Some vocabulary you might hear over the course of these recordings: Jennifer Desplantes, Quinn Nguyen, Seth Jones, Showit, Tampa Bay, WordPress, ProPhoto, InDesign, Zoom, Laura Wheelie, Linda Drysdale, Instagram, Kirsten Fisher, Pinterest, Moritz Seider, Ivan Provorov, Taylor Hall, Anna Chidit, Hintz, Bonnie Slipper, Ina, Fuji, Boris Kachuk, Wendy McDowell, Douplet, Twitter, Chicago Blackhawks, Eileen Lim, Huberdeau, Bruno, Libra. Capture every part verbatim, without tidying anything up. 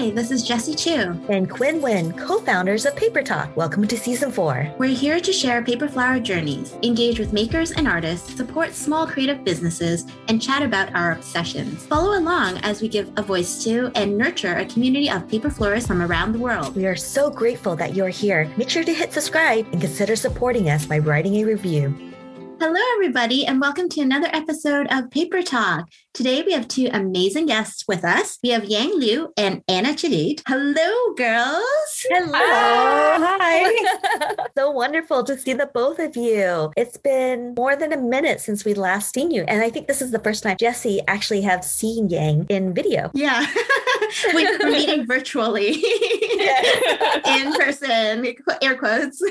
Hi, this is Jessie Chu and Quinn Nguyen, co-founders of Paper Talk. Welcome to Season four. We're here to share paper flower journeys, engage with makers and artists, support small creative businesses, and chat about our obsessions. Follow along as we give a voice to and nurture a community of paper florists from around the world. We are so grateful that you're here. Make sure to hit subscribe and consider supporting us by writing a review. Hello, everybody, and welcome to another episode of Paper Talk. Today, we have two amazing guests with us. We have Yang Liu and Anna Chidit. Hello, girls. Hello. Hi. Hi. So wonderful to see the both of you. It's been more than a minute since we last seen you. And I think this is the first time Jessie actually have seen Yang in video. Yeah. We're meeting virtually. Yes. In person, air quotes.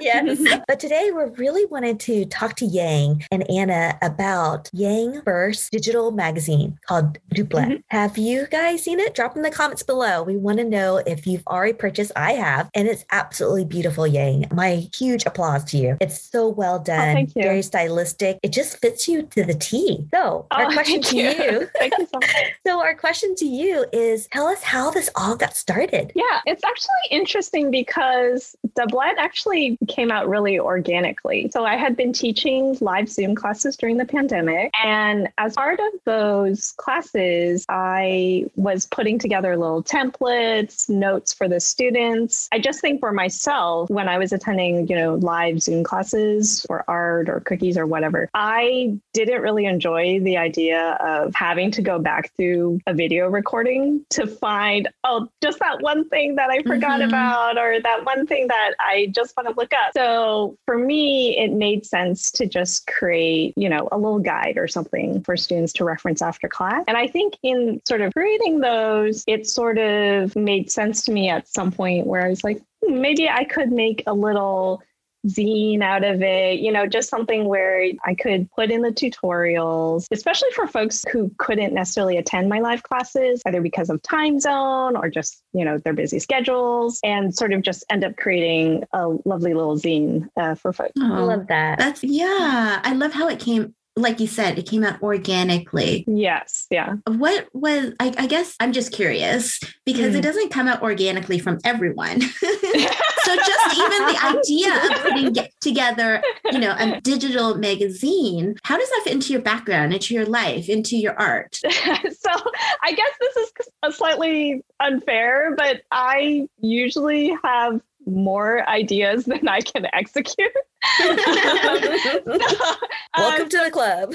Yes. But today, we really wanted to talk to Yang and Anna about Yang first digital magazine called Douplet. Mm-hmm. Have you guys seen it? Drop in the comments below. We want to know if you've already purchased. I have, and it's absolutely beautiful, Yang. My huge applause to you. It's so well done. Oh, thank you. Very stylistic. It just fits you to the T. So oh, our question to you. you thank you so much. So our question to you is, tell us how this all got started. Yeah, it's actually interesting because Douplet actually came out really organically. So I had been teaching live Zoom classes during the pandemic, and as part of those classes, I was putting together little templates, notes for the students. I just think for myself, when I was attending, you know, live Zoom classes or art or cookies or whatever, I didn't really enjoy the idea of having to go back through a video recording to find, oh, just that one thing that I forgot mm-hmm. about, or that one thing that I just want to look up. So for me, it made sense to just create, you know, a little guide or something for students to reference after class. And I think in sort of creating those, it sort of made sense to me at some point where I was like, hmm, maybe I could make a little zine out of it, you know, just something where I could put in the tutorials, especially for folks who couldn't necessarily attend my live classes, either because of time zone or just, you know, their busy schedules, and sort of just end up creating a lovely little zine uh, for folks. Oh, I love that. That's, yeah, I love how it came. Like you said, it came out organically. Yes. Yeah. What was, I, I guess I'm just curious because mm. it doesn't come out organically from everyone. So just even the idea of putting together, you know, a digital magazine, how does that fit into your background, into your life, into your art? So I guess this is a slightly unfair, but I usually have more ideas than I can execute. um, so, Welcome um, to the club.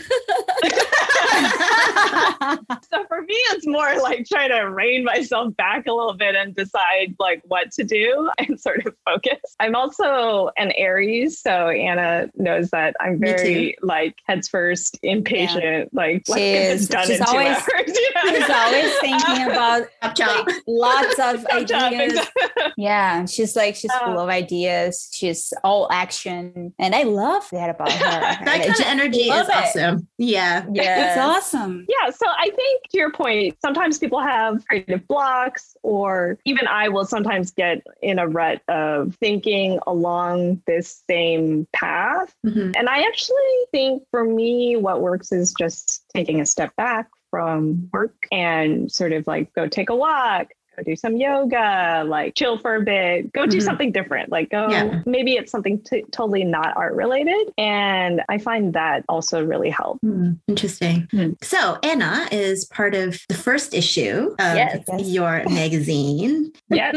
So for me, it's more like trying to rein myself back a little bit and decide like what to do and sort of focus. I'm also an Aries, so Anna knows that I'm very like heads first, impatient, yeah. like what is done she's in always, two hours. Yeah. She's always thinking about like, lots of ideas. Job, exactly. Yeah, she's like she's um, full of ideas. She's all action. And I love that about her. That kind just, of energy is it. Awesome. Yeah. Yeah. It's awesome. Yeah. So I think to your point, sometimes people have creative blocks, or even I will sometimes get in a rut of thinking along this same path. Mm-hmm. And I actually think for me, what works is just taking a step back from work and sort of like go take a walk. Do some yoga, like chill for a bit, go do mm-hmm. something different, like go, yeah. maybe it's something t- totally not art related. And I find that also really helps. Mm, interesting. Mm. So Anna is part of the first issue of yes, yes. your magazine. Yes.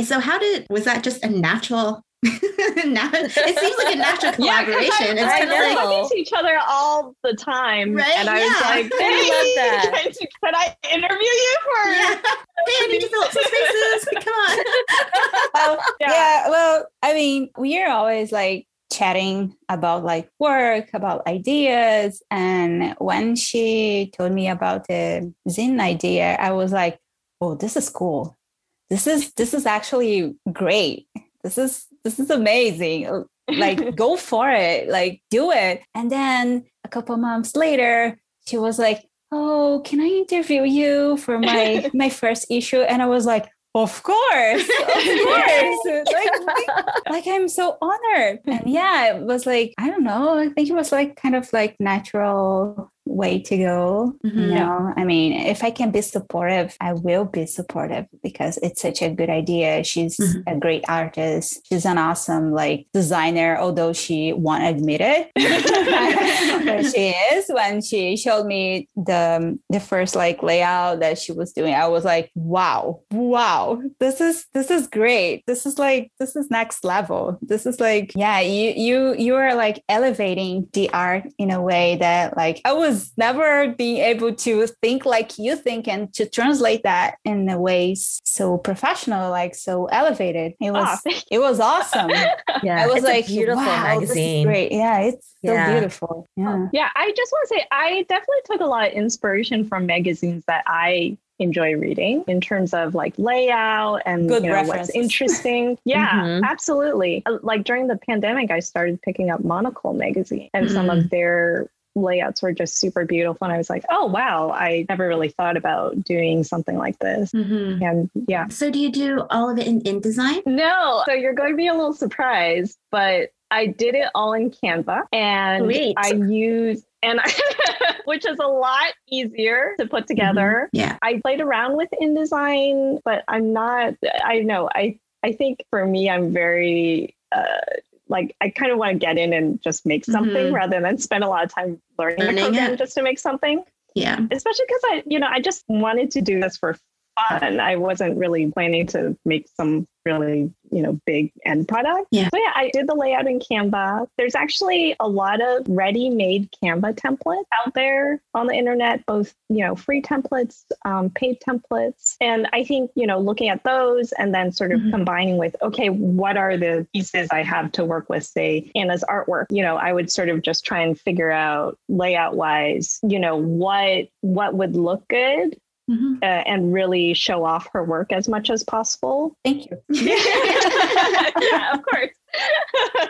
So how did, was that just a natural it seems like a natural collaboration. Yeah, I, it's kind of like each other all the time, right? And I yeah. was like, hey, I love that. Can, can I interview you for? Yeah. Hey, I need to fill up some spaces. Come on. Um, yeah. yeah. Well, I mean, we are always like chatting about like work, about ideas, and when she told me about the zine idea, I was like, oh, this is cool. This is this is actually great. This is this is amazing. Like, go for it. Like, do it. And then a couple months later, she was like, oh, can I interview you for my, my first issue? And I was like, of course. Of course. like, like, like, I'm so honored. And yeah, it was like, I don't know. I think it was like kind of like natural way to go. Mm-hmm. You know, I mean, if I can be supportive, I will be supportive because it's such a good idea. She's mm-hmm. a great artist. She's an awesome like designer, although she won't admit it. But she is. When she showed me the the first like layout that she was doing, I was like, wow, wow, this is this is great. This is like this is next level. This is like, yeah, you you you are like elevating the art in a way that like I was never being able to think like you think and to translate that in a way so professional, like so elevated. It was oh, it was awesome. Yeah, I was it's like, a beautiful wow, magazine. This is great. Yeah, it's yeah. so beautiful. Yeah, yeah. I just want to say I definitely took a lot of inspiration from magazines that I enjoy reading in terms of like layout and good you know, what's interesting. Yeah, mm-hmm. absolutely. Like during the pandemic, I started picking up Monocle magazine and mm-hmm. some of their layouts were just super beautiful. And I was like, oh, wow, I never really thought about doing something like this. Mm-hmm. And yeah. So do you do all of it in InDesign? No. So you're going to be a little surprised, but I did it all in Canva and Wait. I used and I, which is a lot easier to put together. Mm-hmm. Yeah. I played around with InDesign, but I'm not, I know, I, I think for me, I'm very, uh, like I kind of want to get in and just make something mm-hmm. rather than spend a lot of time learning, learning the program it. just to make something. Yeah. Especially because I, you know, I just wanted to do this for fun. I wasn't really planning to make some really, you know, big end product. Yeah. So yeah, I did the layout in Canva. There's actually a lot of ready-made Canva templates out there on the internet, both, you know, free templates, um, paid templates. And I think, you know, looking at those and then sort of mm-hmm. combining with, okay, what are the pieces I have to work with, say, Anna's artwork? You know, I would sort of just try and figure out layout-wise, you know, what what would look good. Mm-hmm. Uh, and really show off her work as much as possible. Thank you. Yeah, of course.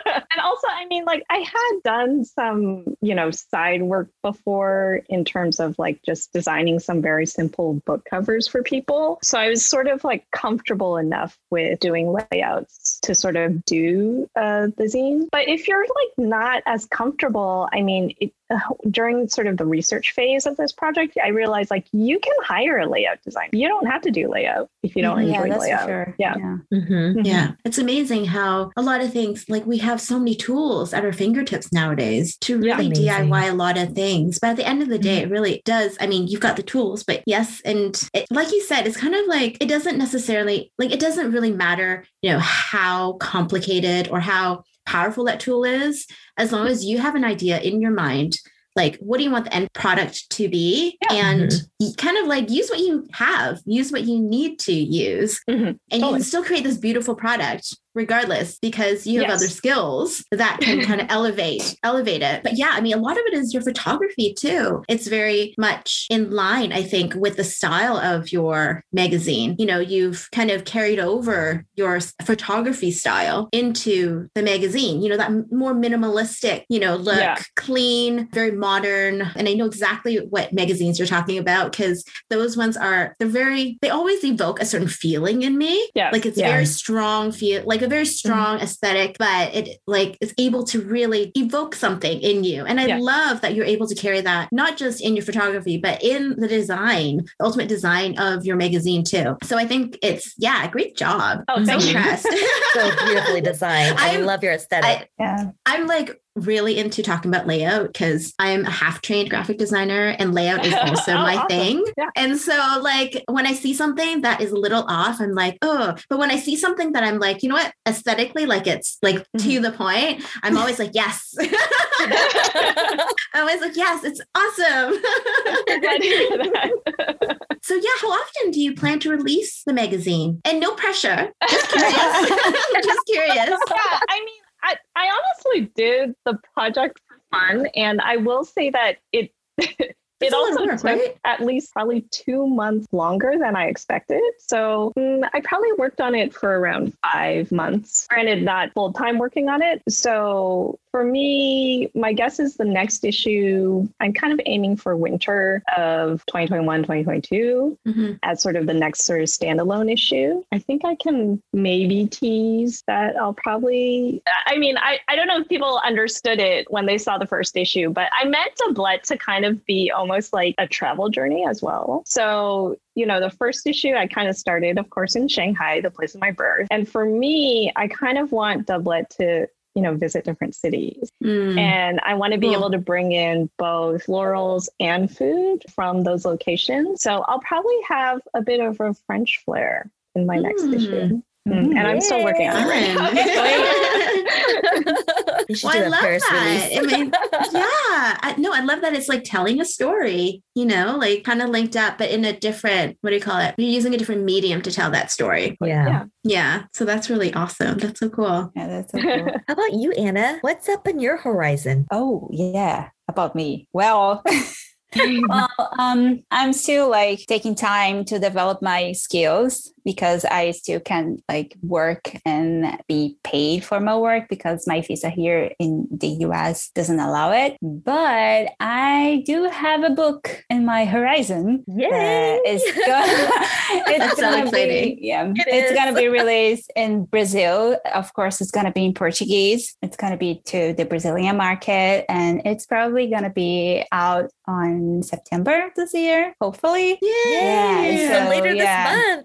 And also, I mean, like I had done some, you know, side work before in terms of like just designing some very simple book covers for people. So I was sort of like comfortable enough with doing layouts to sort of do uh, the zine. But if you're like not as comfortable, I mean, it, uh, during sort of the research phase of this project, I realized like you can hire a layout designer. You don't have to do layout if you don't mm-hmm. enjoy yeah, that's layout. For sure. Yeah. Yeah. Mm-hmm. yeah. It's amazing how a lot of things like we have so many tools at our fingertips nowadays to really yeah, D I Y a lot of things, but at the end of the day mm-hmm. it really does, I mean, you've got the tools, but yes, and it, like you said, it's kind of like it doesn't necessarily like it doesn't really matter, you know, how complicated or how powerful that tool is, as long as you have an idea in your mind. Like, what do you want the end product to be? Yeah. And mm-hmm. kind of like use what you have, use what you need to use. Mm-hmm. And totally. You can still create this beautiful product regardless because you have yes. other skills that can kind of elevate, elevate it. But yeah, I mean, a lot of it is your photography too. It's very much in line, I think, with the style of your magazine. You know, you've kind of carried over your photography style into the magazine, you know, that more minimalistic, you know, look, yeah. clean, very modern. And I know exactly what magazines you're talking about because those ones are, they're very, they always evoke a certain feeling in me. Yes. Like it's yeah. very strong feel, like a very strong mm-hmm. aesthetic, but it like is able to really evoke something in you. And I yeah. love that you're able to carry that, not just in your photography, but in the design, the ultimate design of your magazine too. So I think it's, yeah, great job. Oh, thank so you. So beautifully designed. I I'm, love your aesthetic. I, yeah. I'm like, really into talking about layout because I'm a half trained graphic designer and layout is also oh, my awesome. Thing. Yeah. And so like when I see something that is a little off, I'm like, oh, but when I see something that I'm like, you know what, aesthetically, like it's like mm-hmm. to the point, I'm always like, yes. I'm always like, yes, it's awesome. I'm glad to hear that. So yeah, how often do you plan to release the magazine? And no pressure. Just curious. Just curious. Yeah, I mean, I, I honestly did the project for fun, and I will say that it It also work, took right? at least probably two months longer than I expected. So mm, I probably worked on it for around five months. Granted, not full time working on it. So for me, my guess is the next issue, I'm kind of aiming for winter of twenty twenty-one, twenty twenty-two mm-hmm. as sort of the next sort of standalone issue. I think I can maybe tease that I'll probably, I mean, I, I don't know if people understood it when they saw the first issue, but I meant Douplet to kind of be almost like a travel journey as well. So you know, the first issue I kind of started, of course, in Shanghai, the place of my birth. And for me, I kind of want Douplet to, you know, visit different cities. Mm. And I want to be oh. able to bring in both florals and food from those locations. So I'll probably have a bit of a French flair in my mm. next issue. Mm-hmm. And I'm still working on it right now. Okay. You should well, do I a love Paris that. Release. I mean, yeah. I, no, I love that. It's like telling a story, you know, like kind of linked up, but in a different, what do you call it? You're using a different medium to tell that story. Yeah. Yeah. yeah. So that's really awesome. That's so cool. Yeah, that's so cool. How about you, Anna? What's up on your horizon? Oh, yeah. About me. Well... well, um, I'm still like taking time to develop my skills because I still can like work and be paid for my work because my visa here in the U S doesn't allow it. But I do have a book in my horizon. Yeah, it's it's gonna be yeah, it it's is. gonna be released in Brazil. Of course, it's gonna be in Portuguese. It's gonna be to the Brazilian market, and it's probably gonna be out on September this year, hopefully. Yay. Yeah, so later yeah. this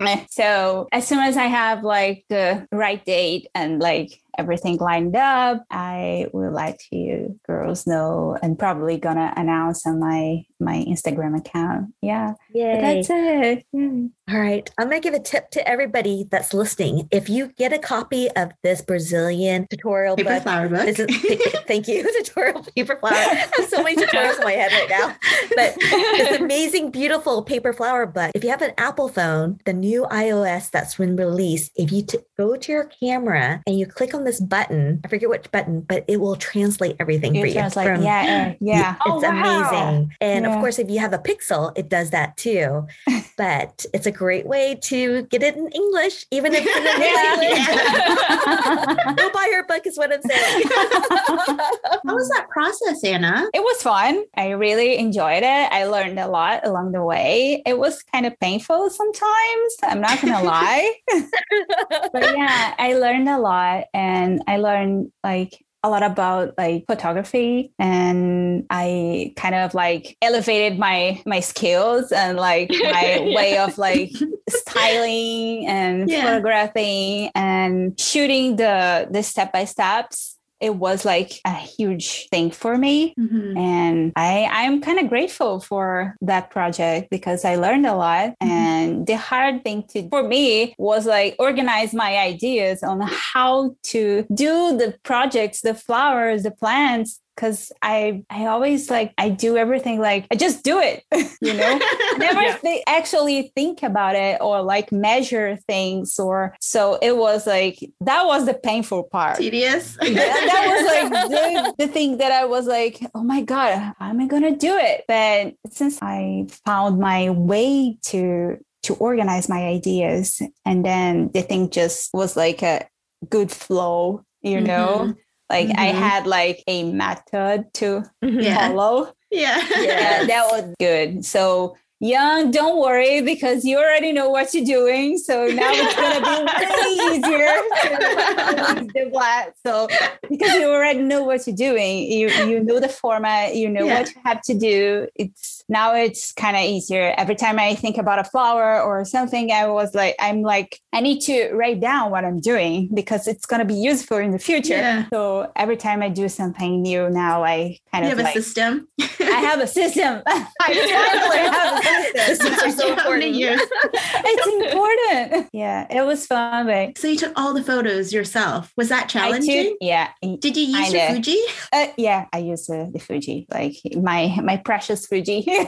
month. So as soon as I have like the right date and like everything lined up, I will let you girls know and probably gonna announce on my my Instagram account. Yeah, yeah, that's it. Yay. All right, I'm gonna give a tip to everybody that's listening. If you get a copy of this Brazilian tutorial paper book, flower book, this is, thank you, tutorial paper flower. I have so many tutorials in my head right now. But this amazing, beautiful paper flower book. If you have an Apple phone, the new iOS that's been released, if you t- go to your camera and you click on this button, I forget which button, but it will translate everything it for you. Translate, from, yeah, yeah. It's oh, wow. amazing. And yeah. of course, if you have a Pixel, it does that too. But it's a great way to get it in English, even if it's in English. Go buy her book is what I'm saying. How was that process, Anna? It was fun. I really enjoyed it. I learned a lot along the way. It was kind of painful sometimes. I'm not going to lie. But yeah, I learned a lot. And And I learned like a lot about like photography, and I kind of like elevated my my skills and like my yeah. way of like styling and yeah. photographing and shooting the the step-by-steps. It was like a huge thing for me. Mm-hmm. And I, I'm kind of grateful for that project because I learned a lot. Mm-hmm. And the hard thing to for me was like organize my ideas on how to do the projects, the flowers, the plants. Cause I, I always like, I do everything. Like I just do it, you know, never yeah. th- actually think about it or like measure things or, so it was like, that was the painful part. Tedious. Yeah, that was like the, the thing that I was like, oh my God, how am I going to do it? But since I found my way to, to organize my ideas, and then the thing just was like a good flow, you mm-hmm. know? Like mm-hmm. I had like a method to yeah. follow. Yeah. Yeah. That was good. So Young, don't worry because you already know what you're doing. So now it's going to be way easier to do that. So because you already know what you're doing, you you know the format, you know yeah. what you have to do. It's now it's kind of easier. Every time I think about a flower or something, I was like, I'm like, I need to write down what I'm doing because it's going to be useful in the future. Yeah. So every time I do something new now, I kind you of have like, a system. I have a system. I totally have a system. It's so important. It's important. Yeah, it was fun. But... So you took all the photos yourself. Was that challenging? Took, yeah. Did you use your Fuji? Uh, yeah, I used uh, the Fuji, like my my precious Fuji. Yeah,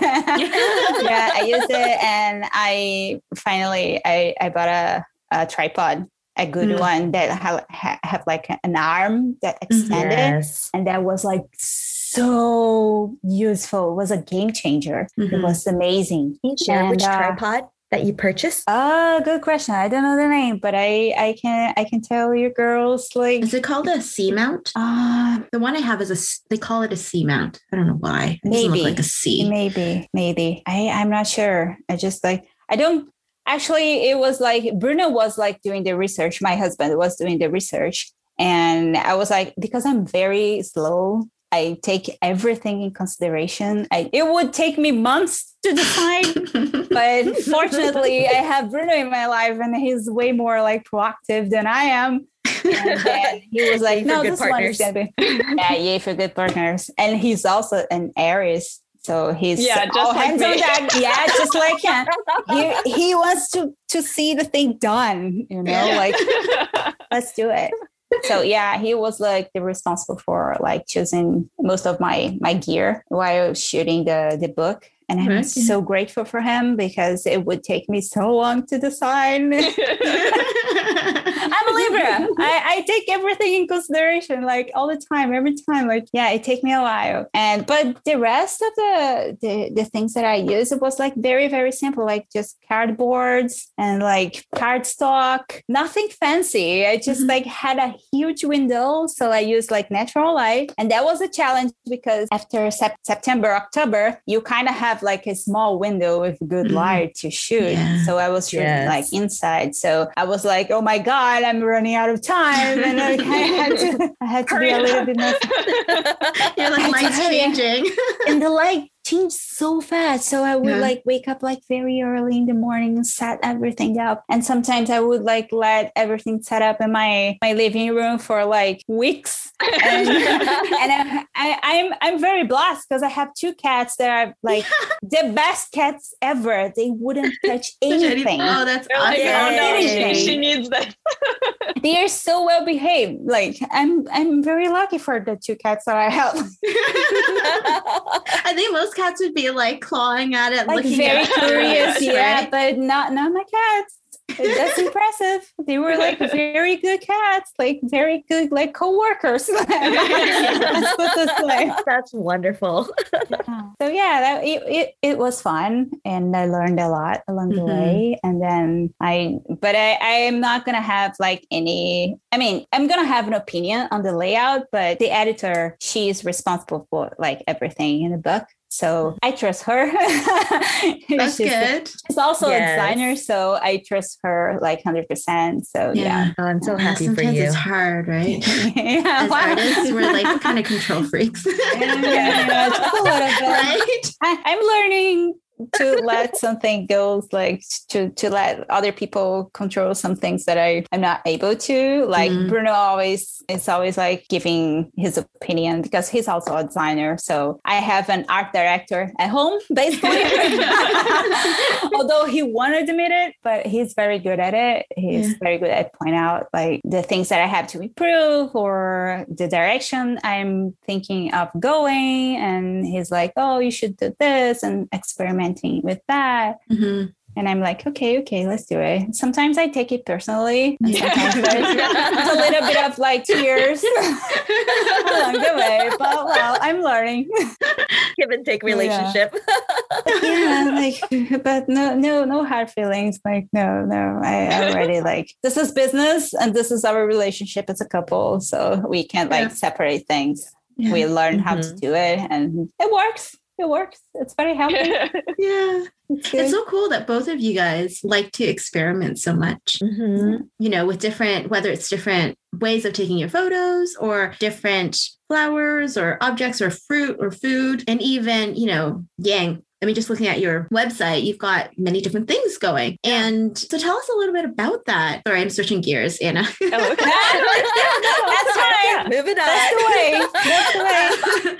I used it, and I finally I I bought a, a tripod. A good mm. one that ha- ha- had like an arm that extended, yes. and that was like so useful. It was a game changer. Mm-hmm. It was amazing. Can you share and, which uh, tripod that you purchased? Oh, good question. I don't know the name, but I, I can I can tell your girls, like, is it called a C mount? Uh, the one I have is a, they call it a C mount. I don't know why. It maybe look like a C. Maybe, maybe. I, I'm not sure. I just like, I don't. Actually, it was like Bruno was like doing the research. My husband was doing the research. And I was like, because I'm very slow, I take everything in consideration. I, it would take me months to decide. But fortunately, I have Bruno in my life and he's way more like proactive than I am. And then he was like, no, this one is going to be. Yeah, yay for good partners. And he's also an Aries. So he's yeah, just all like hands me. On deck. Yeah, just like him. He, he wants to, to see the thing done, you know, yeah. Like, let's do it. So yeah, he was like the responsible for like choosing most of my my gear while shooting the, the book. And I'm mm-hmm. so grateful for him because it would take me so long to decide. I'm a Libra. I, I take everything in consideration, like all the time, every time. Like, yeah, it takes me a while. And but the rest of the, the, the things that I use, it was like very, very simple, like just cardboards and like cardstock, nothing fancy. I just mm-hmm. like had a huge window. So I used like natural light. And that was a challenge because after sep- September, October, you kind of have like a small window with good light to shoot. Yeah. So I was shooting yes. like inside. So I was like, oh my God, I'm running out of time. And like, I had to, I had to be a little bit more. You're like, mine's changing. And the light changed so fast. So I would yeah. like wake up like very early in the morning and set everything up. And sometimes I would like let everything set up in my, my living room for like weeks. And, and I, I, I'm I'm very blessed because I have two cats that are like the best cats ever. They wouldn't touch anything. Oh, that's awesome. Like, oh, no, she, she needs that. They are so well behaved. Like I'm I'm very lucky for the two cats that I have. I think most cats would be like clawing at it, like looking very at curious. It, yeah, right? But not not my cats. That's impressive. They were like very good cats, like very good like co-workers. That's wonderful. Yeah. So yeah, that, it, it it was fun, and I learned a lot along mm-hmm. the way. And then I, but I, I am not gonna have like any. I mean, I'm gonna have an opinion on the layout, but the editor, she is responsible for like everything in the book. So I trust her. That's she's, good. She's also yes. a designer, so I trust her like one hundred percent. So yeah. yeah. Oh, I'm so yeah. happy Sometimes for you. It's hard, right? yeah. As artists, we're like kind of control freaks. yeah, yeah, just a lot of right? I, I'm learning to let something go, like to, to let other people control some things that I am not able to. Like mm-hmm. Bruno always is always like giving his opinion because he's also a designer. So I have an art director at home, basically. Although he won't admit it, but he's very good at it. He's yeah. very good at pointing out like the things that I have to improve or the direction I'm thinking of going. And he's like, oh, you should do this and experiment with that. Mm-hmm. And I'm like, okay, okay, let's do it. Sometimes I take it personally. And sometimes it's a little bit of like tears along the way, but well, I'm learning. Give and take relationship. Yeah, yeah, like, but no, no, no hard feelings. Like, no, no, I already like, this is business and this is our relationship as a couple. So we can't like yeah. separate things. Yeah. We learn how mm-hmm. to do it and it works. It works. It's very helpful. Yeah. It's, it's so cool that both of you guys like to experiment so much, mm-hmm. you know, with different, whether it's different ways of taking your photos or different flowers or objects or fruit or food. And even, you know, Yang, I mean, just looking at your website, you've got many different things going. And so tell us a little bit about that. Sorry, I'm switching gears, Anna. Oh, okay. That's right. Moving on. That's the way. That's the way.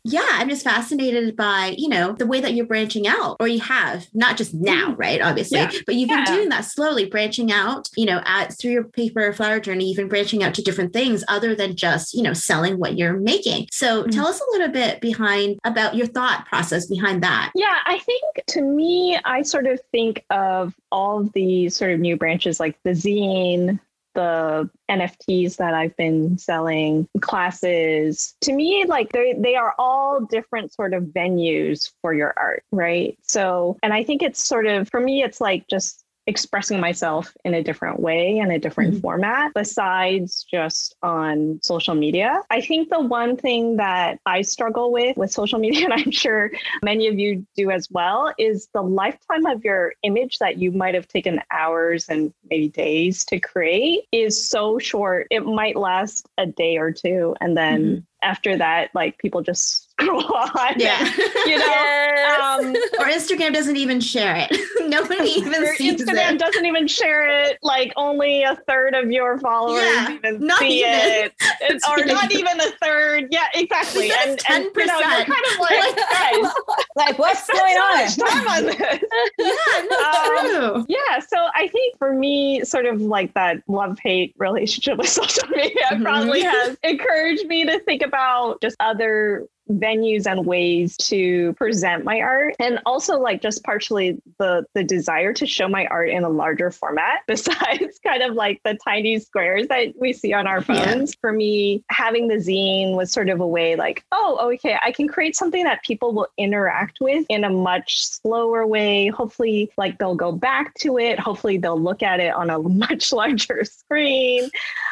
Yeah, I'm just fascinated by, you know, the way that you're branching out, or you have, not just now, right? Obviously, yeah. but you've yeah. been doing that slowly, branching out, you know, at, through your paper flower journey, even branching out to different things other than just, you know, selling what you're making. So mm-hmm. tell us a little bit behind about your thought process behind that. Yeah, I think. I think to me, I sort of think of all of the sort of new branches like the zine, the N F Ts that I've been selling, classes. To me, like they they are all different sort of venues for your art, right? So, and I think it's sort of, for me, it's like just expressing myself in a different way and a different mm-hmm. format besides just on social media. I think the one thing that I struggle with with social media, and I'm sure many of you do as well, is the lifetime of your image that you might have taken hours and maybe days to create is so short. It might last a day or two. And then mm-hmm. after that, like people just scroll on. Yeah. And, you know, yes. um, or Instagram doesn't even share it. Nobody even sees Instagram it. Instagram doesn't even share it. Like only a third of your followers yeah, even not see even. it. And, or not even a third. Yeah, exactly. And, ten percent. And you know, you're kind of like, guys, like what's going on? So much time on this. Yeah, no, um, yeah. So I think for me, sort of like that love-hate relationship with social media mm-hmm. probably has encouraged me to think about just other venues and ways to present my art, and also like just partially the the desire to show my art in a larger format besides kind of like the tiny squares that we see on our phones. Yeah. For me, having the zine was sort of a way like, oh, okay, I can create something that people will interact with in a much slower way. Hopefully like they'll go back to it. Hopefully they'll look at it on a much larger screen.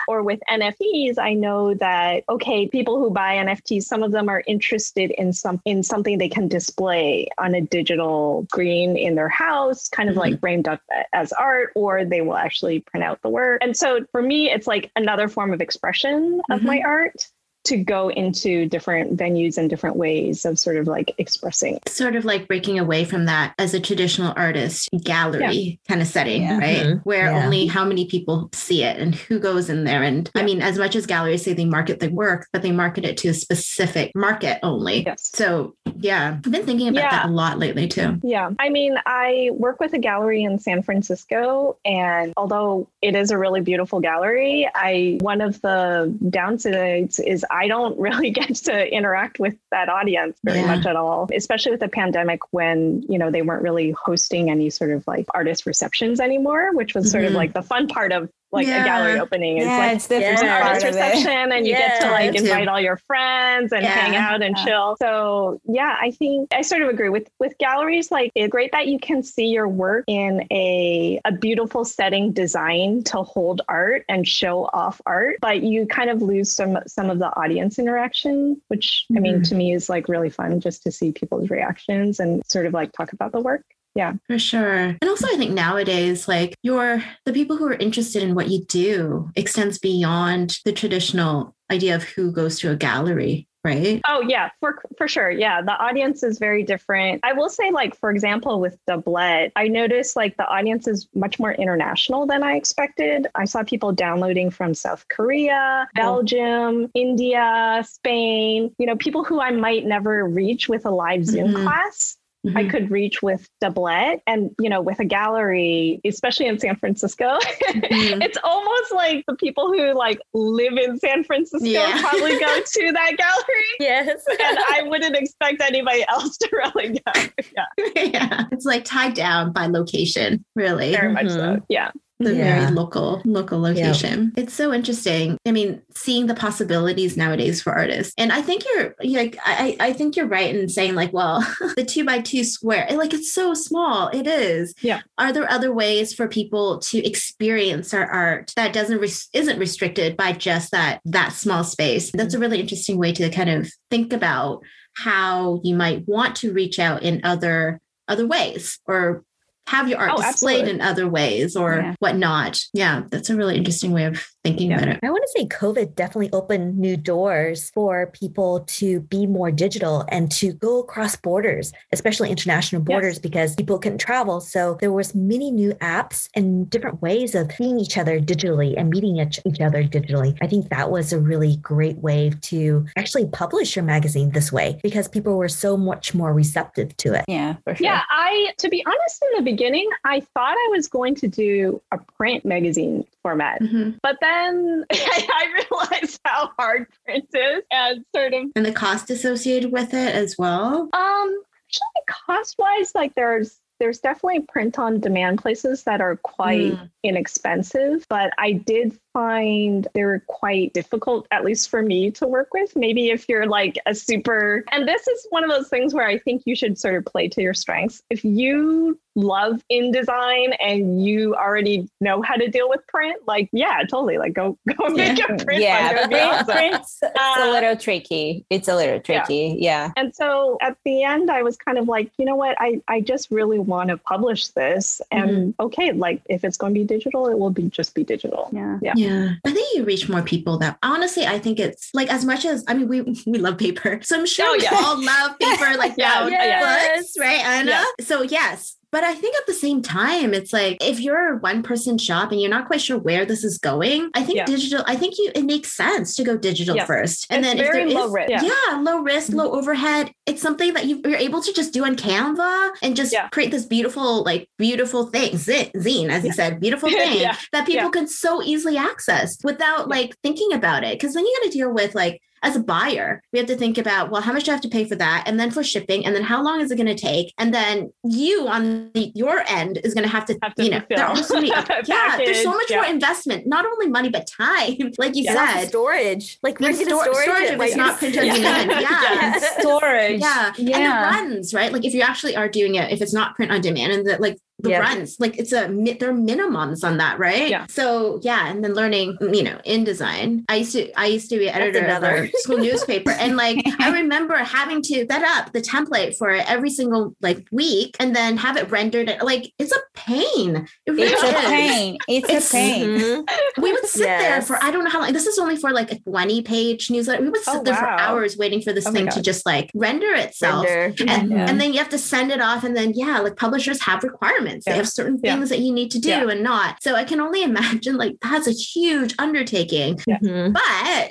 Or with N F Ts, I know that, okay, people who buy N F Ts, some of them are interested interested in some in something they can display on a digital screen in their house, kind of mm-hmm. like framed up as art, or they will actually print out the work. And so for me, it's like another form of expression mm-hmm. of my art to go into different venues and different ways of sort of like expressing. Sort of like breaking away from that as a traditional artist gallery yeah. kind of setting, yeah. right? Mm-hmm. Where yeah. only how many people see it and who goes in there. And yeah. I mean, as much as galleries say they market the work, but they market it to a specific market only. Yes. So yeah, I've been thinking about yeah. that a lot lately too. Yeah. I mean, I work with a gallery in San Francisco, and although it is a really beautiful gallery, I one of the downsides is I don't really get to interact with that audience very yeah. much at all, especially with the pandemic when, you know, they weren't really hosting any sort of like artist receptions anymore, which was mm-hmm. sort of like the fun part of like yeah. a gallery opening. It's yeah, like it's different an artist reception and you yeah, get to like invite all your friends and yeah. hang out and yeah. chill. So yeah, I think I sort of agree with, with galleries. Like it's great that you can see your work in a, a beautiful setting designed to hold art and show off art, but you kind of lose some, some of the audience interaction, which mm-hmm. I mean, to me is like really fun just to see people's reactions and sort of like talk about the work. Yeah, for sure. And also, I think nowadays, like your the people who are interested in what you do extends beyond the traditional idea of who goes to a gallery. Right. Oh, yeah, for for sure. Yeah. The audience is very different. I will say, like, for example, with Douplet, I noticed like the audience is much more international than I expected. I saw people downloading from South Korea, Belgium, oh. India, Spain, you know, people who I might never reach with a live Zoom mm-hmm. class. Mm-hmm. I could reach with Douplet, and, you know, with a gallery, especially in San Francisco, mm-hmm. it's almost like the people who like live in San Francisco yeah. probably go to that gallery. Yes. And I wouldn't expect anybody else to really go. Yeah. yeah. It's like tied down by location, really. Very mm-hmm. much so. Yeah. The yeah. very local, local location. Yeah. It's so interesting. I mean, seeing the possibilities nowadays for artists. And I think you're like, I, I think you're right in saying like, well, the two by two square, like it's so small. It is. Yeah. Are there other ways for people to experience our art that doesn't, res- isn't restricted by just that, that small space? That's a really interesting way to kind of think about how you might want to reach out in other, other ways or have your art oh, displayed absolutely. in other ways or yeah. whatnot. Yeah, that's a really interesting way of thinking yeah. about it. I want to say COVID definitely opened new doors for people to be more digital and to go across borders, especially international borders, yes. because people couldn't travel. So there was many new apps and different ways of seeing each other digitally and meeting each, each other digitally. I think that was a really great way to actually publish your magazine this way because people were so much more receptive to it. Yeah, for sure. Yeah, I, to be honest, in the beginning, Beginning, I thought I was going to do a print magazine format, mm-hmm. but then I realized how hard print is and sort of and the cost associated with it as well. Um, actually, cost wise, like there's there's definitely print on demand places that are quite mm. inexpensive, but I did find they're quite difficult, at least for me, to work with. Maybe if you're like a super, and this is one of those things where I think you should sort of play to your strengths. If you love InDesign and you already know how to deal with print, like, yeah, totally. Like go, go and make a print. Yeah, print, awesome. print's it's a little tricky. It's a little tricky. Yeah. yeah. And so at the end, I was kind of like, you know what? I, I just really want to publish this. And mm-hmm. okay, like if it's going to be digital, it will be just be digital. Yeah. yeah. Yeah. I think you reach more people that honestly, I think it's like as much as, I mean, we, we love paper. So I'm sure oh, yeah. we all love paper, like yeah, yes. books, right, Anna? Yeah. So yes. But I think at the same time, it's like if you're a one-person shop and you're not quite sure where this is going, I think yeah. digital, I think you, it makes sense to go digital yes. first. And it's then very if there low is, risk. Yeah. yeah, low risk, mm-hmm. low overhead. It's something that you, you're able to just do on Canva and just yeah. create this beautiful, like beautiful thing, z- zine, as yeah. you said, beautiful thing yeah. that people yeah. can so easily access without yeah. like thinking about it. Because then you got to deal with like, as a buyer, we have to think about, well, how much do I have to pay for that? And then for shipping, and then how long is it going to take? And then you on the, your end is going to have to, have to you know, there are so many, yeah, there's so much yeah. more investment, not only money, but time. Like you yeah. said, storage, like where's the sto- storage, storage if it's not printed on demand. Yeah. yeah. yeah. Storage. Yeah. yeah. And the runs, right? Like if you actually are doing it, if it's not print on demand and that like, the yeah. runs, like it's a, there are minimums on that, right? Yeah. So yeah. And then learning, you know, InDesign. I used to, I used to be an editor of our school newspaper. And like, I remember having to set up the template for it every single like week and then have it rendered. Like, it's a pain. It really it's is. a pain. It's, it's a pain. Mm-hmm. We would sit yes. there for, I don't know how long, this is only for like a twenty page newsletter. We would sit oh, there wow. for hours waiting for this oh thing to just like render itself. Render. And, yeah. and then you have to send it off. And then, yeah, like publishers have requirements. Yeah. They have certain things yeah. that you need to do yeah. and not. So I can only imagine like that's a huge undertaking. Yeah. But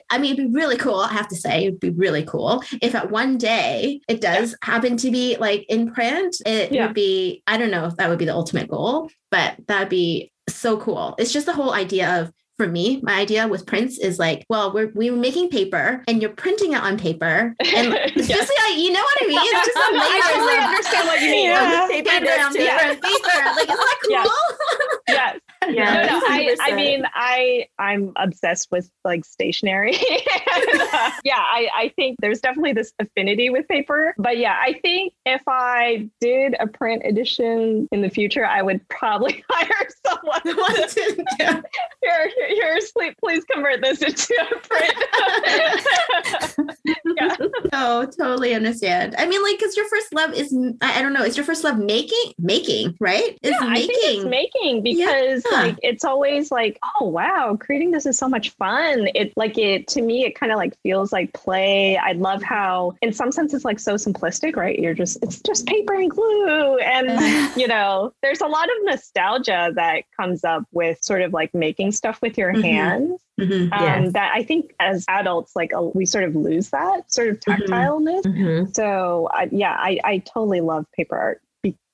I mean, it'd be really cool. I have to say, it'd be really cool if at one day it does yeah. happen to be like in print. It yeah. would be, I don't know if that would be the ultimate goal, but that'd be so cool. It's just the whole idea of, for me, my idea with prints is like, well, we're we were making paper and you're printing it on paper. And it's yes. just like, you know what I mean? It's just amazing. I totally understand what you mean. Yeah. Paper, paper on paper yeah. and paper. Like, is that cool? Yes. yes. Yeah, no, no, I, I mean, I, I'm obsessed with like stationery. and, uh, yeah, I, I think there's definitely this affinity with paper. But yeah, I think if I did a print edition in the future, I would probably hire someone. to, yeah. here, here, here, sleep, please convert this into a print. yeah. Oh, totally understand. I mean, like, because your first love is, I, I don't know, is your first love making, making, right? It's yeah, making. I think it's making because... Yeah. Like it's always like, oh wow, creating this is so much fun. It like it to me, it kind of like feels like play. I love how in some sense it's like so simplistic, right? You're just it's just paper and glue. And you know, there's a lot of nostalgia that comes up with sort of like making stuff with your mm-hmm. hands. Mm-hmm. Um, yes. That I think as adults, like uh, we sort of lose that sort of tactileness. Mm-hmm. Mm-hmm. So I, yeah, I, I totally love paper art.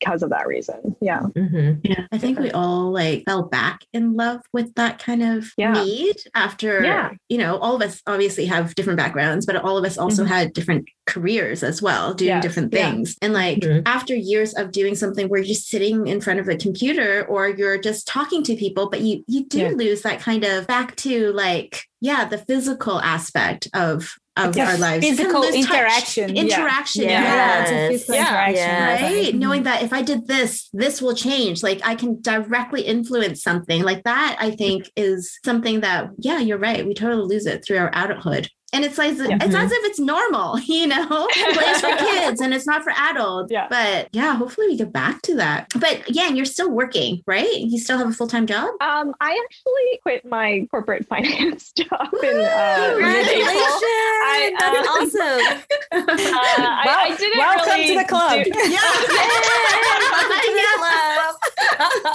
Because of that reason. Yeah. Mm-hmm. Yeah. I think we all like fell back in love with that kind of yeah. need after, yeah. you know, all of us obviously have different backgrounds, but all of us also mm-hmm. had different careers as well, doing yeah. different things. Yeah. And like mm-hmm. after years of doing something where you're just sitting in front of a computer or you're just talking to people, but you, you do yeah. lose that kind of back to like, yeah, the physical aspect of Of yes. our lives. Physical interaction. Interaction. Yeah. Yes. Yeah. It's a physical yeah. interaction. Right. Mm-hmm. Knowing that if I did this, this will change. Like I can directly influence something like that. I think is something that, yeah, you're right. We totally lose it through our adulthood. And it's like, yeah. it's as if it's normal, you know, but it's for kids and it's not for adults. Yeah. But yeah, hopefully we get back to that. But yeah, and you're still working, right? You still have a full-time job? Um, I actually quit my corporate finance job. Woo! In uh, Congratulations! I, uh, awesome. uh, I, I didn't Welcome really to the club. Do- yeah. yeah. Welcome to the club.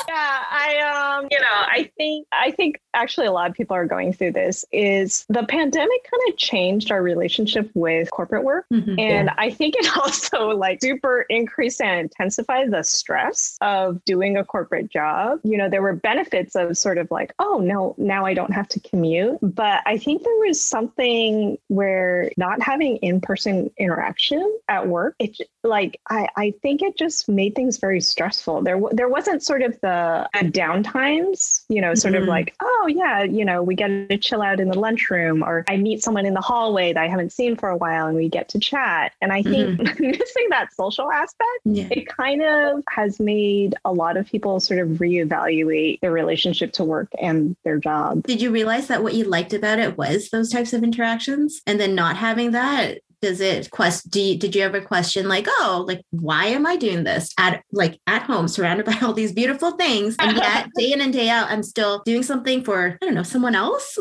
yeah, I, um, you know, I think, I think actually a lot of people are going through this is the pandemic kind of changed our relationship with corporate work. Mm-hmm. And yeah. I think it also like super increased and intensified the stress of doing a corporate job. You know, there were benefits of sort of like, oh, no, now I don't have to commute. But I think there was something where not having in-person interaction at work, it like, I, I think it just made things very stressful. There, there wasn't sort of the, the downtimes, you know, sort mm-hmm. of like, oh yeah, you know, we get to chill out in the lunchroom, or I meet someone in the hallway that I haven't seen for a while and we get to chat. And I think mm-hmm. missing that social aspect, yeah. it kind of has made a lot of people sort of reevaluate their relationship to work and their job. Did you realize that what you liked about it was those types of interactions, and then not having that? Does it quest? Do you, did you ever question like, oh, like, why am I doing this at like at home surrounded by all these beautiful things? And yet day in and day out, I'm still doing something for, I don't know, someone else.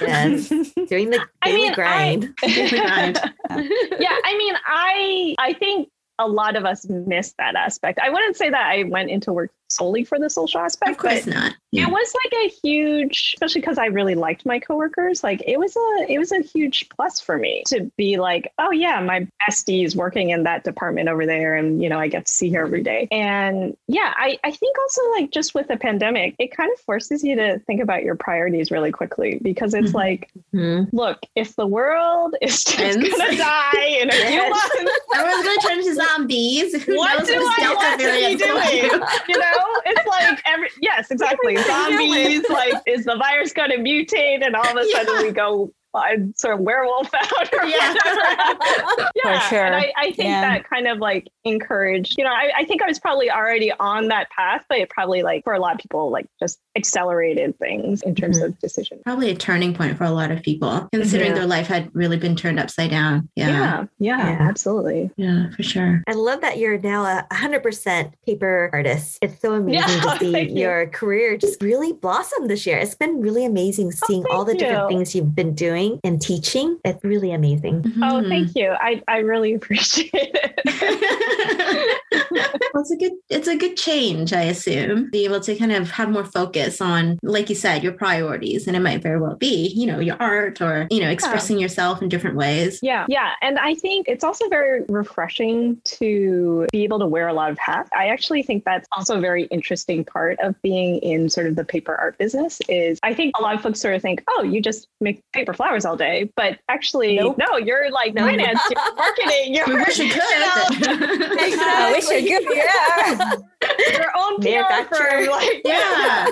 Yes, doing the I mean, grind. I, doing the grind. Yeah. yeah, I mean, I I think a lot of us miss that aspect. I wouldn't say that I went into work solely for the social aspect. Of course but not. Yeah. It was like a huge, especially because I really liked my coworkers. Like it was a, it was a huge plus for me to be like, oh yeah, my bestie is working in that department over there, and you know I get to see her every day. And yeah, I, I think also like just with the pandemic, it kind of forces you to think about your priorities really quickly, because it's mm-hmm. like, mm-hmm. look, if the world is just Friends. gonna die in a few months, everyone's gonna turn into zombies. Who what knows do what I want to be doing? You know. It's like, every yes, exactly. Zombies, like, is the virus going to mutate? And all of a sudden yeah. we go I'm sort of werewolf out or yeah. whatever. yeah. For sure. And I, I think yeah. that kind of like encouraged, you know, I, I think I was probably already on that path, but it probably like for a lot of people, like just accelerated things in terms mm-hmm. of decision. Probably a turning point for a lot of people, considering yeah. their life had really been turned upside down. Yeah. Yeah. Yeah, yeah. Absolutely. Yeah, for sure. I love that you're now a one hundred percent paper artist. It's so amazing yeah, to see your you. career just really blossom this year. It's been really amazing seeing oh, all the different you. things you've been doing and teaching. It's really amazing. Mm-hmm. Oh, thank you. I, I really appreciate it. Well, it's a good, it's a good change, I assume. Be able to kind of have more focus on, like you said, your priorities, and it might very well be, you know, your art or, you know, expressing yeah. yourself in different ways. Yeah. Yeah. And I think it's also very refreshing to be able to wear a lot of hats. I actually think that's also a very interesting part of being in sort of the paper art business is I think a lot of folks sort of think, oh, you just make paper flowers all day, but actually, nope. no, you're like no. finance, you're marketing, you're, we wish you could. Should give you yeah. your own P R firm, like yeah.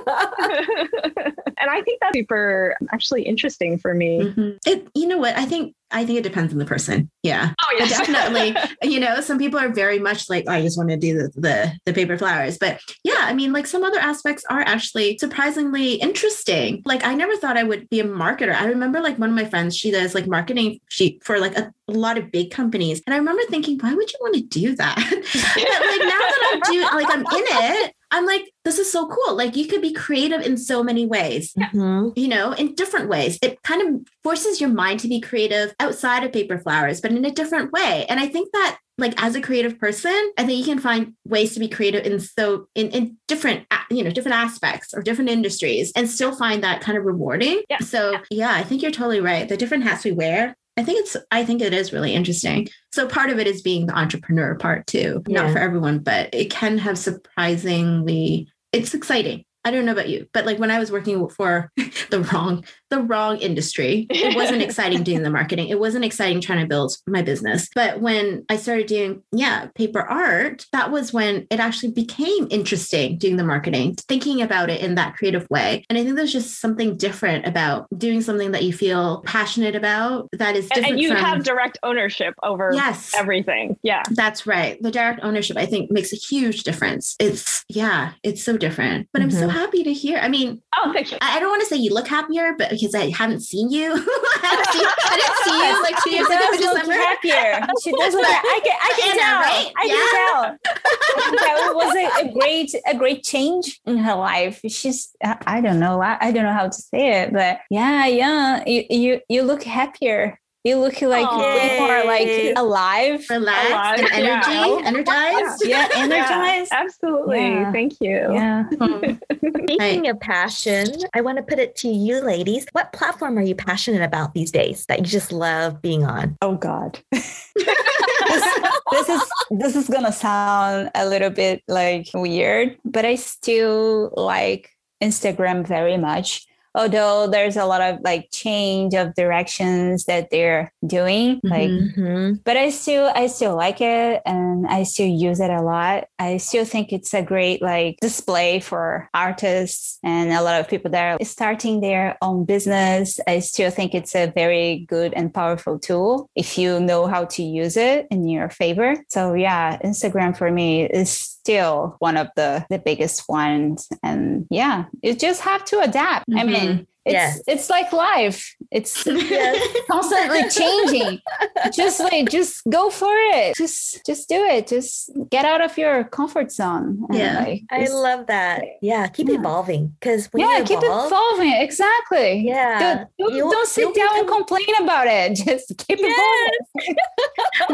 And I think that's super actually interesting for me. Mm-hmm. It, you know what? I think I think it depends on the person. Yeah. Oh yeah. Definitely. You know, some people are very much like, oh, I just want to do the, the the paper flowers. But yeah, I mean, like some other aspects are actually surprisingly interesting. Like I never thought I would be a marketer. I remember like one of my friends, she does like marketing she for like a, a lot of big companies. And I remember thinking, why would you want to do that? But like now that I'm doing like I'm in it. I'm like, this is so cool. Like you could be creative in so many ways, mm-hmm. you know, in different ways. It kind of forces your mind to be creative outside of paper flowers, but in a different way. And I think that like as a creative person, I think you can find ways to be creative in so in, in different, you know, different aspects or different industries and still find that kind of rewarding. Yeah. So yeah, I think you're totally right. The different hats we wear. I think it's, I think it is really interesting. So part of it is being the entrepreneur part too, yeah. not for everyone, but it can have surprisingly, it's exciting. I don't know about you, but like when I was working for the wrong, the wrong industry, it wasn't exciting doing the marketing. It wasn't exciting trying to build my business. But when I started doing, yeah, paper art, that was when it actually became interesting doing the marketing, thinking about it in that creative way. And I think there's just something different about doing something that you feel passionate about that is different. And, and you from, have direct ownership over yes, everything. Yeah, that's right. The direct ownership, I think, makes a huge difference. It's, yeah, it's so different, but mm-hmm. I'm so happy to hear. I mean, oh, thank you. I, I don't want to say you look happier, but because I haven't seen you, I, haven't seen, I didn't see you like two years ago. She does look happier. She does look. I can. I can Anna, tell. Right? I yeah. can tell. I can tell. It was a, a great, a great change in her life. She's. I don't know. I, I don't know how to say it, but yeah, yeah. You, you, you look happier. You look like Aww, you are like alive, relaxed, and energy, yeah. energized. Yeah, yeah energized. Yeah, absolutely. Yeah. Thank you. Yeah. Speaking of passion, I want to put it to you, ladies. What platform are you passionate about these days that you just love being on? Oh God. This, this is this is gonna sound a little bit like weird, but I still like Instagram very much. Although there's a lot of like change of directions that they're doing, like, mm-hmm. but I still, I still like it and I still use it a lot. I still think it's a great like display for artists and a lot of people that are starting their own business. I still think it's a very good and powerful tool if you know how to use it in your favor. So yeah, Instagram for me is still one of the, the biggest ones. And yeah, you just have to adapt. Mm-hmm. I mean, it's yes. it's like life. It's yes. constantly changing. Just like, just go for it. Just just do it. Just get out of your comfort zone. Yeah, like, I love that. Yeah, keep yeah. evolving. Because yeah, evolve, keep evolving. Exactly. Yeah, don't, don't, don't sit down and complain about it. Just keep yes. evolving.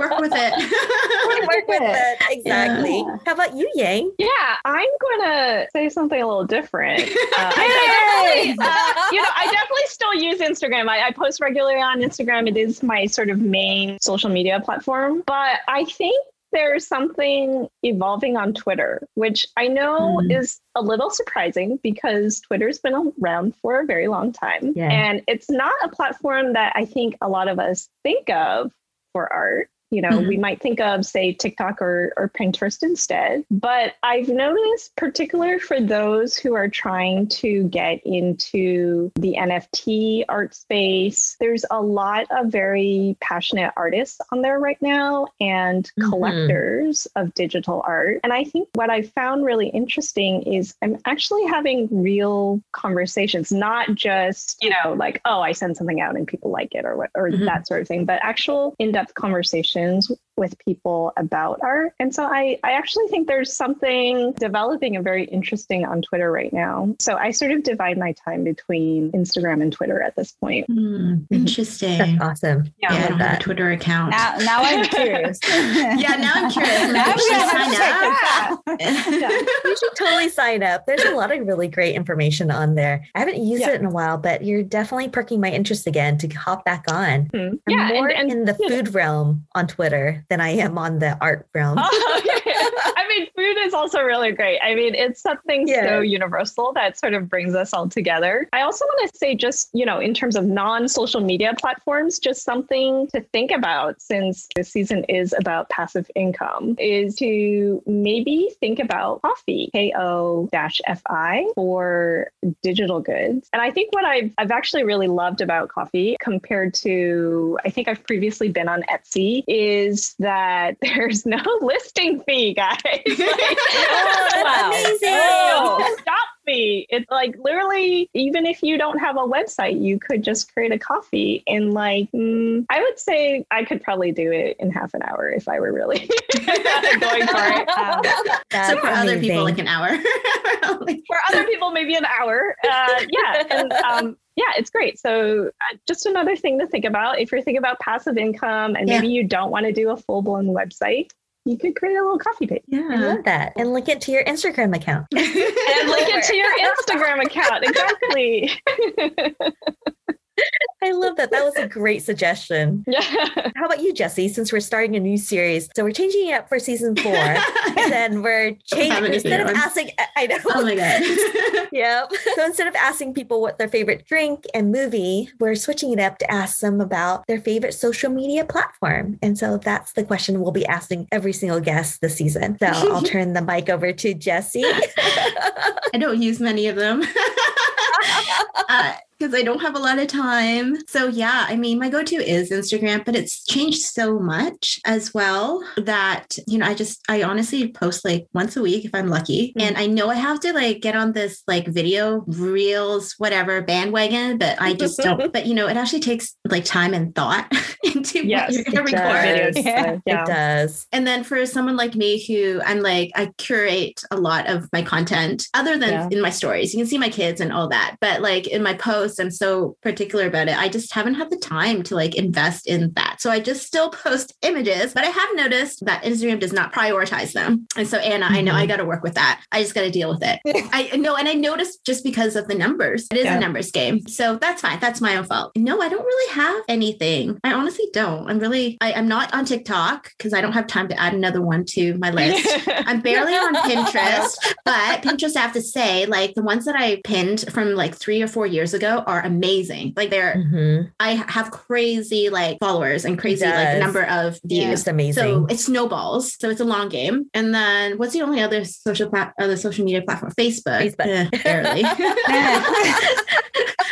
Work with it. Work with it. Exactly. Yeah. How about you, Yang? Yeah, I'm gonna say something a little different. Uh, I definitely, uh, you know, I definitely still use Instagram. I, I post regularly on Instagram. It is my sort of main social media platform. But I think there's something evolving on Twitter, which I know mm. is a little surprising because Twitter's been around for a very long time. Yeah. And it's not a platform that I think a lot of us think of for art. You know, mm-hmm. we might think of, say, TikTok or, or Pinterest instead. But I've noticed, particularly for those who are trying to get into the N F T art space, there's a lot of very passionate artists on there right now and collectors mm-hmm. of digital art. And I think what I found really interesting is I'm actually having real conversations, not just, you know, like, oh, I send something out and people like it or what, or mm-hmm. that sort of thing, but actual in-depth conversations with people about art. And so I, I actually think there's something developing and very interesting on Twitter right now. So I sort of divide my time between Instagram and Twitter at this point. Mm, interesting. That's awesome. Yeah, yeah I don't that. have a Twitter account. Now, now I'm curious. yeah, now I'm curious. Now I'm gonna sign up. yeah. You should totally sign up. There's a lot of really great information on there. I haven't used yeah. it in a while, but you're definitely perking my interest again to hop back on. Mm-hmm. I'm yeah, more and, and, in the food know. realm on Twitter than I am on the art realm. Oh, okay. I mean, food is also really great. I mean, it's something yeah. so universal that sort of brings us all together. I also want to say just, you know, in terms of non-social media platforms, just something to think about since this season is about passive income is to maybe think about Ko-fi, K O F I for digital goods. And I think what I've, I've actually really loved about Ko-fi compared to, I think I've previously been on Etsy, is that there's no listing fee, guys. Like, oh, that's wow. amazing. Oh, stop me. It's like literally, even if you don't have a website, you could just create a Ko-fi and like, mm, I would say I could probably do it in half an hour if I were really going for it. Um, so for amazing. other people, like an hour. For other people, maybe an hour. Uh, yeah. And, um, Yeah, it's great. So uh, just another thing to think about. If you're thinking about passive income and yeah. maybe you don't want to do a full-blown website, you could create a little Ko-fi page. Yeah, I love that. And link it to your Instagram account. and link it to your Instagram account. Exactly. I love that. That was a great suggestion. Yeah. How about you, Jessie? Since we're starting a new series, so we're changing it up for season four, and then we're changing instead of asking. I know. Oh my god. Yep. So instead of asking people what their favorite drink and movie, we're switching it up to ask them about their favorite social media platform. And so that's the question we'll be asking every single guest this season. So I'll turn the mic over to Jessie. I don't use many of them. uh, Because I don't have a lot of time. So yeah, I mean, my go-to is Instagram, but it's changed so much as well that, you know, I just, I honestly post like once a week if I'm lucky. Mm-hmm. And I know I have to like get on this like video reels, whatever bandwagon, but I just don't, but you know, it actually takes like time and thought into yes, what you're going to record. Does. Yeah. Yeah. It does. And then for someone like me who I'm like, I curate a lot of my content other than yeah. in my stories, you can see my kids and all that, but like in my posts, post. I'm so particular about it. I just haven't had the time to like invest in that. So I just still post images, but I have noticed that Instagram does not prioritize them. And so Anna, mm-hmm. I know I got to work with that. I just got to deal with it. I know. And I noticed just because of the numbers, it is yeah. a numbers game. So that's fine. That's my own fault. No, I don't really have anything. I honestly don't. I'm really, I, I'm not on TikTok because I don't have time to add another one to my list. I'm barely on Pinterest, but Pinterest, I have to say, like the ones that I pinned from like three or four years ago are amazing. Like they're, mm-hmm. I have crazy like followers and crazy like number of views. Yeah, it's amazing. So it snowballs. So it's a long game. And then what's the only other social pla- other social media platform? Facebook. Facebook. Eh, barely.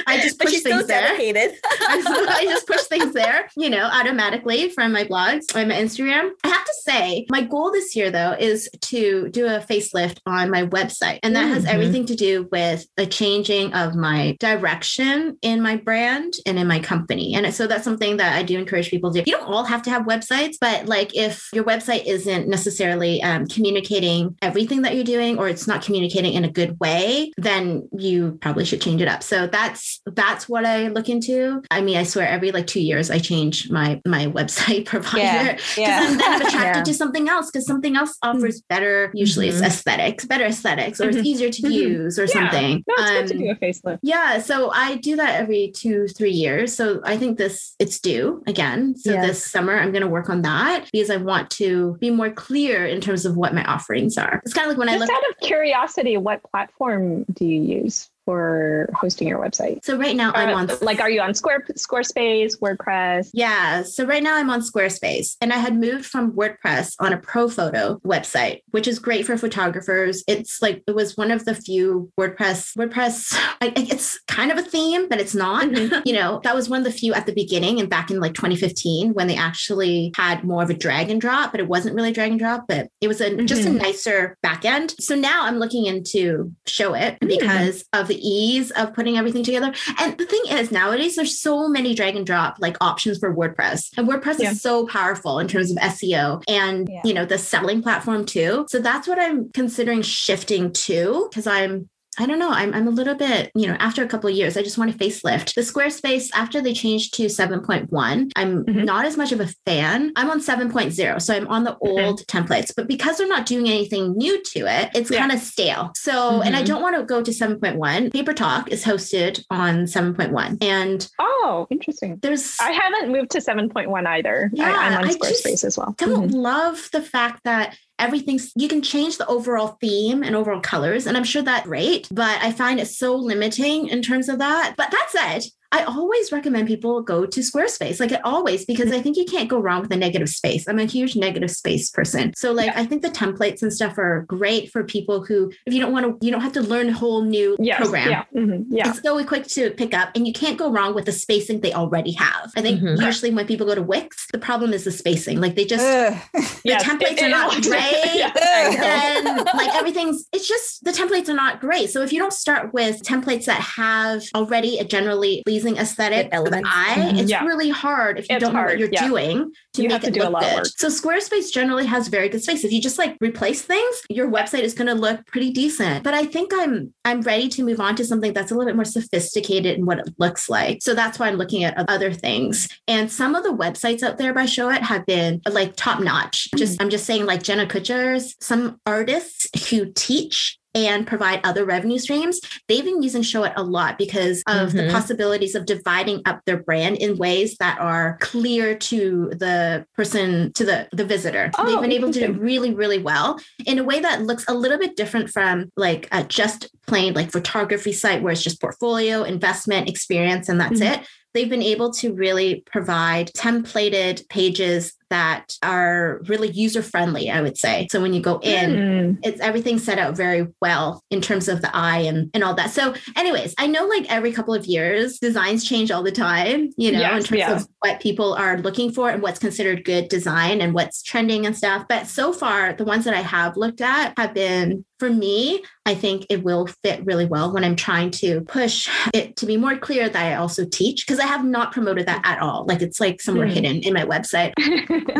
I just push things there. I, just, I just push things there, you know, automatically from my blogs or my Instagram. I have to say, my goal this year, though, is to do a facelift on my website. And that mm-hmm. has everything to do with a changing of my direction in my brand and in my company. And so that's something that I do encourage people to do. You don't all have to have websites, but like if your website isn't necessarily um, communicating everything that you're doing, or it's not communicating in a good way, then you probably should change it up. So that's That's what I look into. I mean, I swear every like two years, I change my my website provider because yeah, yeah. I'm then attracted yeah. to something else because something else offers better, usually mm-hmm. it's aesthetics, better aesthetics, or mm-hmm. it's easier to mm-hmm. use or yeah. something. No, it's um, good to do a facelift. Yeah. So I do that every two, three years. So I think this it's due again. So yes. this summer, I'm going to work on that because I want to be more clear in terms of what my offerings are. It's kind of like when Just I look out of curiosity, what platform do you use for hosting your website? So right now uh, I'm on... Like, are you on Square, Squarespace, WordPress? Yeah. So right now I'm on Squarespace, and I had moved from WordPress on a ProPhoto website, which is great for photographers. It's like, it was one of the few WordPress, WordPress, I, it's kind of a theme, but it's not, mm-hmm. you know, that was one of the few at the beginning and back in like twenty fifteen when they actually had more of a drag and drop, but it wasn't really drag and drop, but it was a, mm-hmm. just a nicer back end. So now I'm looking into Showit because mm-hmm. of the ease of putting everything together. And the thing is, nowadays there's so many drag and drop like options for WordPress, and WordPress yeah. is so powerful in terms of S E O and yeah. you know, the selling platform too. So that's what I'm considering shifting to, because I'm I don't know. I'm I'm a little bit, you know, after a couple of years, I just want to facelift. The Squarespace, after they changed to seven point one, I'm mm-hmm. not as much of a fan. I'm on seven point oh. So I'm on the old mm-hmm. templates, but because they're not doing anything new to it, it's yeah. kind of stale. So, mm-hmm. and I don't want to go to seven point one. Paper Talk is hosted on seven point one. And oh, interesting. There's I haven't moved to seven point one either. Yeah, I, I'm on I Squarespace as well. I don't mm-hmm. love the fact that everything's, you can change the overall theme and overall colors. And I'm sure that's great, but I find it so limiting in terms of that. But that said, I always recommend people go to Squarespace, like always, because I think you can't go wrong with a negative space. I'm a huge negative space person. So like, yeah. I think the templates and stuff are great for people who, if you don't want to, you don't have to learn a whole new yes. program. Yeah. Mm-hmm. Yeah. It's so quick to pick up, and you can't go wrong with the spacing they already have. I think mm-hmm. usually when people go to Wix, the problem is the spacing. Like they just, Ugh. the yes. templates it, are it, not it, great. Yeah. And then, like everything's, it's just, the templates are not great. So if you don't start with templates that have already a generally aesthetic element, eye, it's yeah. really hard if you it's don't know hard. What you're yeah. doing to you make to it do look a lot good. Of work. So Squarespace generally has very good space. If you just like replace things, your website is going to look pretty decent. But I think I'm I'm ready to move on to something that's a little bit more sophisticated in what it looks like. So that's why I'm looking at other things. And some of the websites out there by Showit have been like top notch. Mm-hmm. Just I'm just saying, like Jenna Kutcher's, some artists who teach and provide other revenue streams, they've been using Showit a lot because of mm-hmm. the possibilities of dividing up their brand in ways that are clear to the person, to the, the visitor. Oh, they've been able to do really, really well in a way that looks a little bit different from like a just plain like photography site where it's just portfolio, investment, experience, and that's mm-hmm. it. They've been able to really provide templated pages that are really user-friendly, I would say. So when you go in, mm. it's everything set out very well in terms of the eye and, and all that. So anyways, I know like every couple of years, designs change all the time, you know, yes, in terms yeah. of what people are looking for and what's considered good design and what's trending and stuff. But so far, the ones that I have looked at have been, for me, I think it will fit really well when I'm trying to push it to be more clear that I also teach, because I have not promoted that at all. Like it's like somewhere mm. hidden in my website.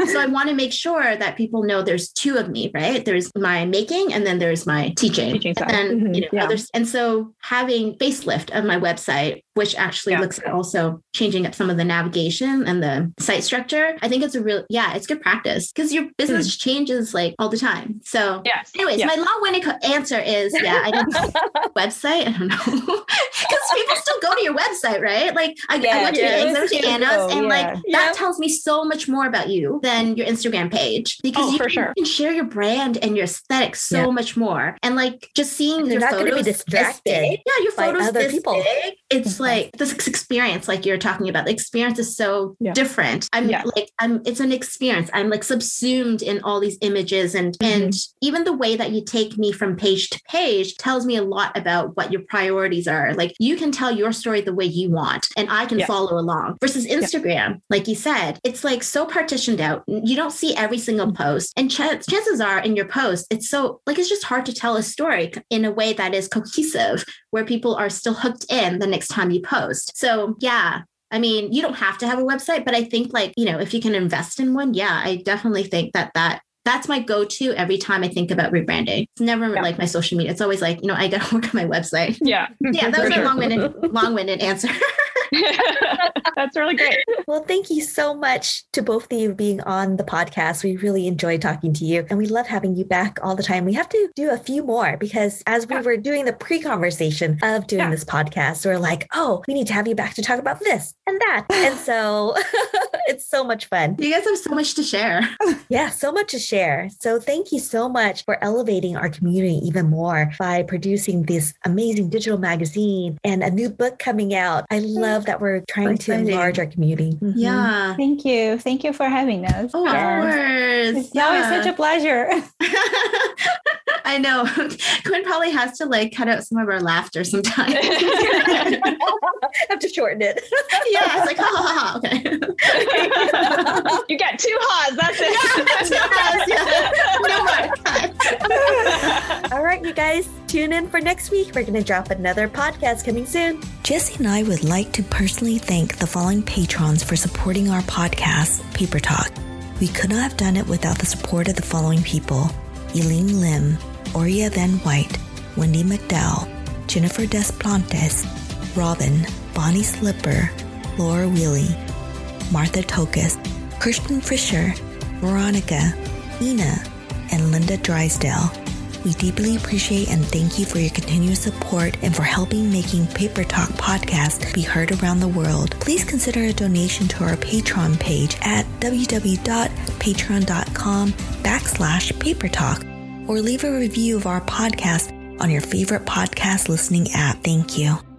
So I want to make sure that people know there's two of me, right? There's my making, and then there's my teaching. teaching and then, mm-hmm. you know, yeah. others. And so having facelift of my website which actually yeah. looks at also changing up some of the navigation and the site structure. I think it's a real, yeah, it's good practice because your business mm. changes like all the time. So yes. anyways, yes. my long-winded answer is, yeah, I don't website. I don't know. Because people still go to your website, right? Like I, yeah, I went yeah, to your Anna's though, and yeah. like yeah. that tells me so much more about you than your Instagram page because oh, you, for sure. you can share your brand and your aesthetic so yeah. much more. And like just seeing your photos. You're not going to be distracted. Big, yeah, your photos other this people. Big. It's like this experience, like you're talking about. The experience is so yeah. different. I'm yeah. like, I'm. It's an experience. I'm like subsumed in all these images, and mm-hmm. and even the way that you take me from page to page tells me a lot about what your priorities are. Like you can tell your story the way you want, and I can yeah. follow along. Versus Instagram, yeah. like you said, it's like so partitioned out. You don't see every single post, and ch- chances are in your post, it's so like it's just hard to tell a story in a way that is cohesive, where people are still hooked in the next time you post. So yeah, I mean, you don't have to have a website, but I think like, you know, if you can invest in one, yeah, I definitely think that that that's my go-to every time I think about rebranding. It's never yeah. like my social media. It's always like, you know, I got to work on my website. Yeah. Yeah. That was my sure. long-winded, long-winded answer. That's really great. Well, thank you so much to both of you being on the podcast. We really enjoyed talking to you and we love having you back all the time. We have to do a few more because as we yeah. were doing the pre-conversation of doing yeah. this podcast, we we're like, oh, we need to have you back to talk about this and that. And so it's so much fun. You guys have so much to share. Yeah, so much to share. So thank you so much for elevating our community even more by producing this amazing digital magazine and a new book coming out. I love that we're trying like to funding. enlarge our community. Mm-hmm. Yeah. Thank you. Thank you for having us. Oh, yeah. Of course. It's yeah. always such a pleasure. I know. Quinn probably has to like cut out some of our laughter sometimes. Have to shorten it. Yeah. It's like, ha ha ha. Okay. You got two ha's. That's it. Yeah, two ha's. Yeah. No more. All right, you guys. Tune in for next week. We're going to drop another podcast coming soon. Jessie and I would like to personally thank the following patrons for supporting our podcast, Paper Talk. We could not have done it without the support of the following people: Eileen Lim, Aurea Van White, Wendy McDowell, Jennifer Desplantes, Robin, Bonnie Slipper, Laura Wheelie, Martha Tokus, Kirsten Fisher, Veronica, Ina, and Linda Drysdale. We deeply appreciate and thank you for your continued support and for helping making Paper Talk podcast be heard around the world. Please consider a donation to our Patreon page at www.patreon.com backslash Paper Talk or leave a review of our podcast on your favorite podcast listening app. Thank you.